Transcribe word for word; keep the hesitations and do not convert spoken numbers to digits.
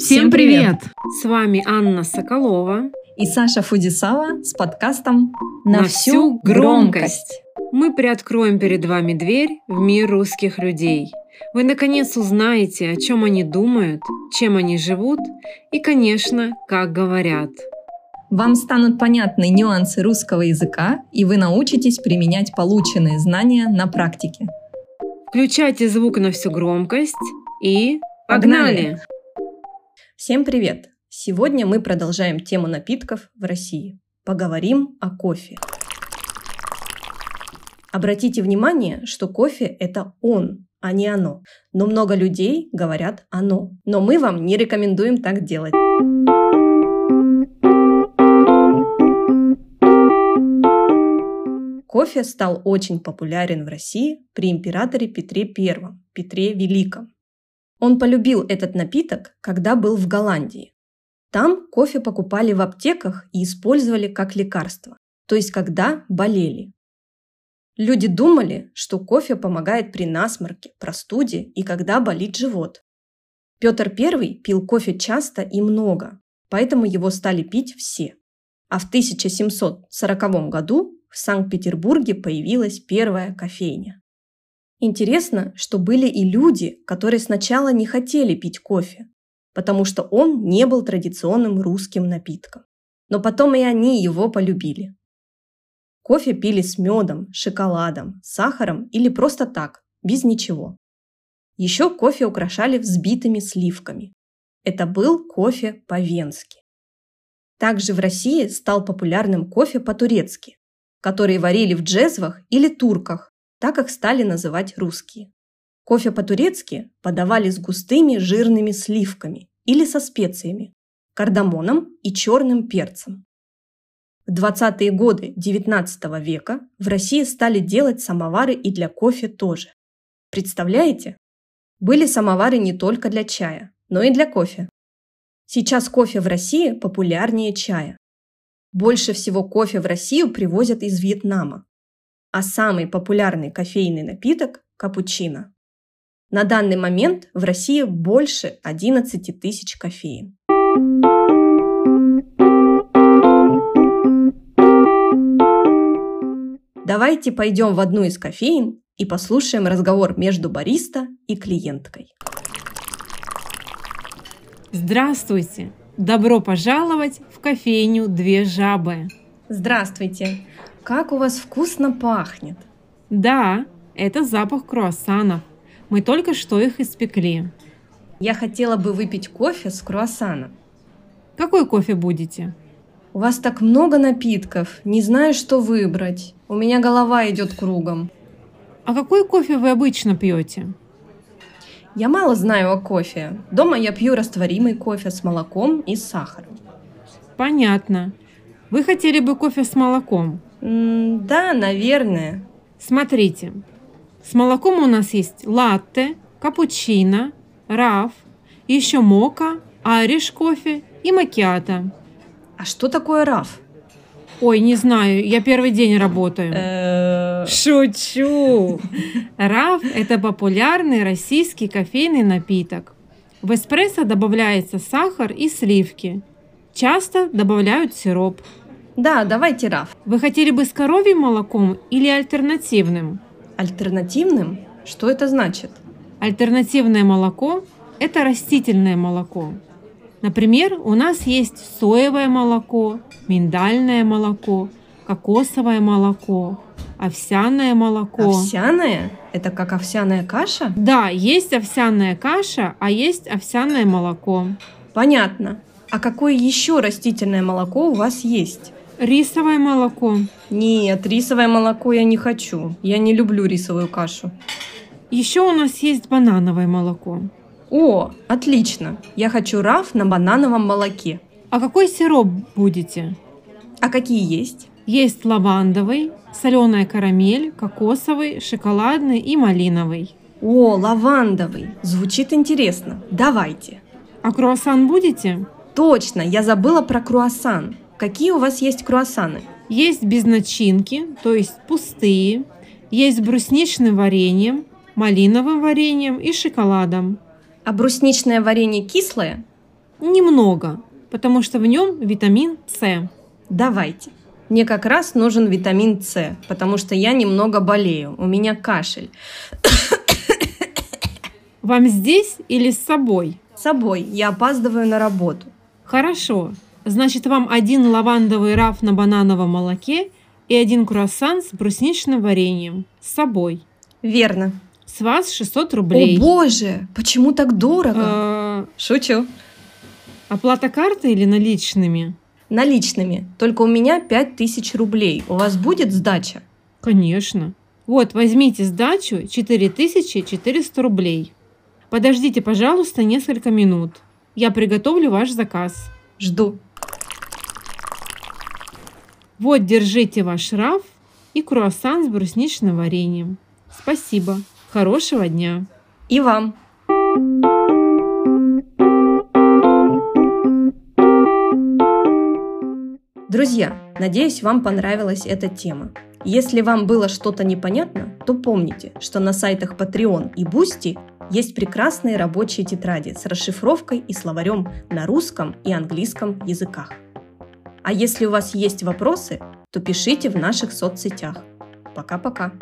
Всем привет! С вами Анна Соколова и Саша Фудисава с подкастом «На, на всю громкость». Мы приоткроем перед вами дверь в мир русских людей. Вы наконец узнаете, о чем они думают, чем они живут и, конечно, как говорят. Вам станут понятны нюансы русского языка, и вы научитесь применять полученные знания на практике. Включайте звук на всю громкость и погнали! погнали! Всем привет! Сегодня мы продолжаем тему напитков в России. Поговорим о кофе. Обратите внимание, что кофе – это он, а не оно. Но много людей говорят «оно». Но мы вам не рекомендуем так делать. Кофе стал очень популярен в России при императоре Петре Первом, Петре Великом. Он полюбил этот напиток, когда был в Голландии. Там кофе покупали в аптеках и использовали как лекарство, то есть когда болели. Люди думали, что кофе помогает при насморке, простуде и когда болит живот. Петр Первый пил кофе часто и много, поэтому его стали пить все. А в тысяча семьсот сороковом году в Санкт-Петербурге появилась первая кофейня. Интересно, что были и люди, которые сначала не хотели пить кофе, потому что он не был традиционным русским напитком. Но потом и они его полюбили. Кофе пили с медом, шоколадом, сахаром или просто так, без ничего. Еще кофе украшали взбитыми сливками. Это был кофе по-венски. Также в России стал популярным кофе по-турецки, которые варили в джезвах или турках, так их стали называть русские. Кофе по-турецки подавали с густыми жирными сливками или со специями, кардамоном и черным перцем. В двадцатые годы девятнадцатого века в России стали делать самовары и для кофе тоже. Представляете? Были самовары не только для чая, но и для кофе. Сейчас кофе в России популярнее чая. Больше всего кофе в Россию привозят из Вьетнама, а самый популярный кофейный напиток – капучино. На данный момент в России больше одиннадцати тысяч кофеин. Давайте пойдем в одну из кофеин и послушаем разговор между бариста и клиенткой. Здравствуйте! Добро пожаловать в кофейню «Две жабы». Здравствуйте! Как у вас вкусно пахнет! Да, это запах круассанов. Мы только что их испекли. Я хотела бы выпить кофе с круассаном. Какой кофе будете? У вас так много напитков, не знаю, что выбрать. У меня голова идет кругом. А какой кофе вы обычно пьете? Я мало знаю о кофе. Дома я пью растворимый кофе с молоком и сахаром. Понятно. Вы хотели бы кофе с молоком? М- да, наверное. Смотрите, с молоком у нас есть латте, капучино, раф, еще мока, ариш кофе и макиато. А что такое раф? Ой, не знаю, я первый день работаю. Шучу! Раф – это популярный российский кофейный напиток. В эспрессо добавляется сахар и сливки. Часто добавляют сироп. Да, давайте раф. Вы хотели бы с коровьим молоком или альтернативным? Альтернативным? Что это значит? Альтернативное молоко – это растительное молоко. Например, у нас есть соевое молоко, миндальное молоко, кокосовое молоко, овсяное молоко. Овсяное? Это как овсяная каша? Да, есть овсяная каша, а есть овсяное молоко. Понятно. А какое еще растительное молоко у вас есть? Рисовое молоко. Нет, рисовое молоко я не хочу. Я не люблю рисовую кашу. Еще у нас есть банановое молоко. О, отлично! Я хочу раф на банановом молоке. А какой сироп будете? А какие есть? Есть лавандовый, соленая карамель, кокосовый, шоколадный и малиновый. О, лавандовый! Звучит интересно. Давайте. А круассан будете? Точно, я забыла про круассан. Какие у вас есть круассаны? Есть без начинки, то есть пустые. Есть с брусничным вареньем, малиновым вареньем и шоколадом. А брусничное варенье кислое? немного, потому что в нем витамин С. Давайте. Мне как раз нужен витамин С, потому что я немного болею, у меня кашель. Вам здесь или с собой? С собой, я опаздываю на работу. Хорошо, значит вам один лавандовый раф на банановом молоке и один круассан с брусничным вареньем. С собой. Верно. С вас шестьсот рублей. О боже, почему так дорого? А... Шучу. Оплата картой или наличными? Наличными. Только у меня пять тысяч рублей. У вас будет сдача? Конечно. Вот, возьмите сдачу четыре тысячи четыреста рублей. Подождите, пожалуйста, несколько минут. Я приготовлю ваш заказ. Жду. Вот, держите ваш раф и круассан с брусничным вареньем. Спасибо. Хорошего дня. И вам. Друзья, надеюсь, вам понравилась эта тема. Если вам было что-то непонятно, то помните, что на сайтах Patreon и Boosty есть прекрасные рабочие тетради с расшифровкой и словарем на русском и английском языках. А если у вас есть вопросы, то пишите в наших соцсетях. Пока-пока!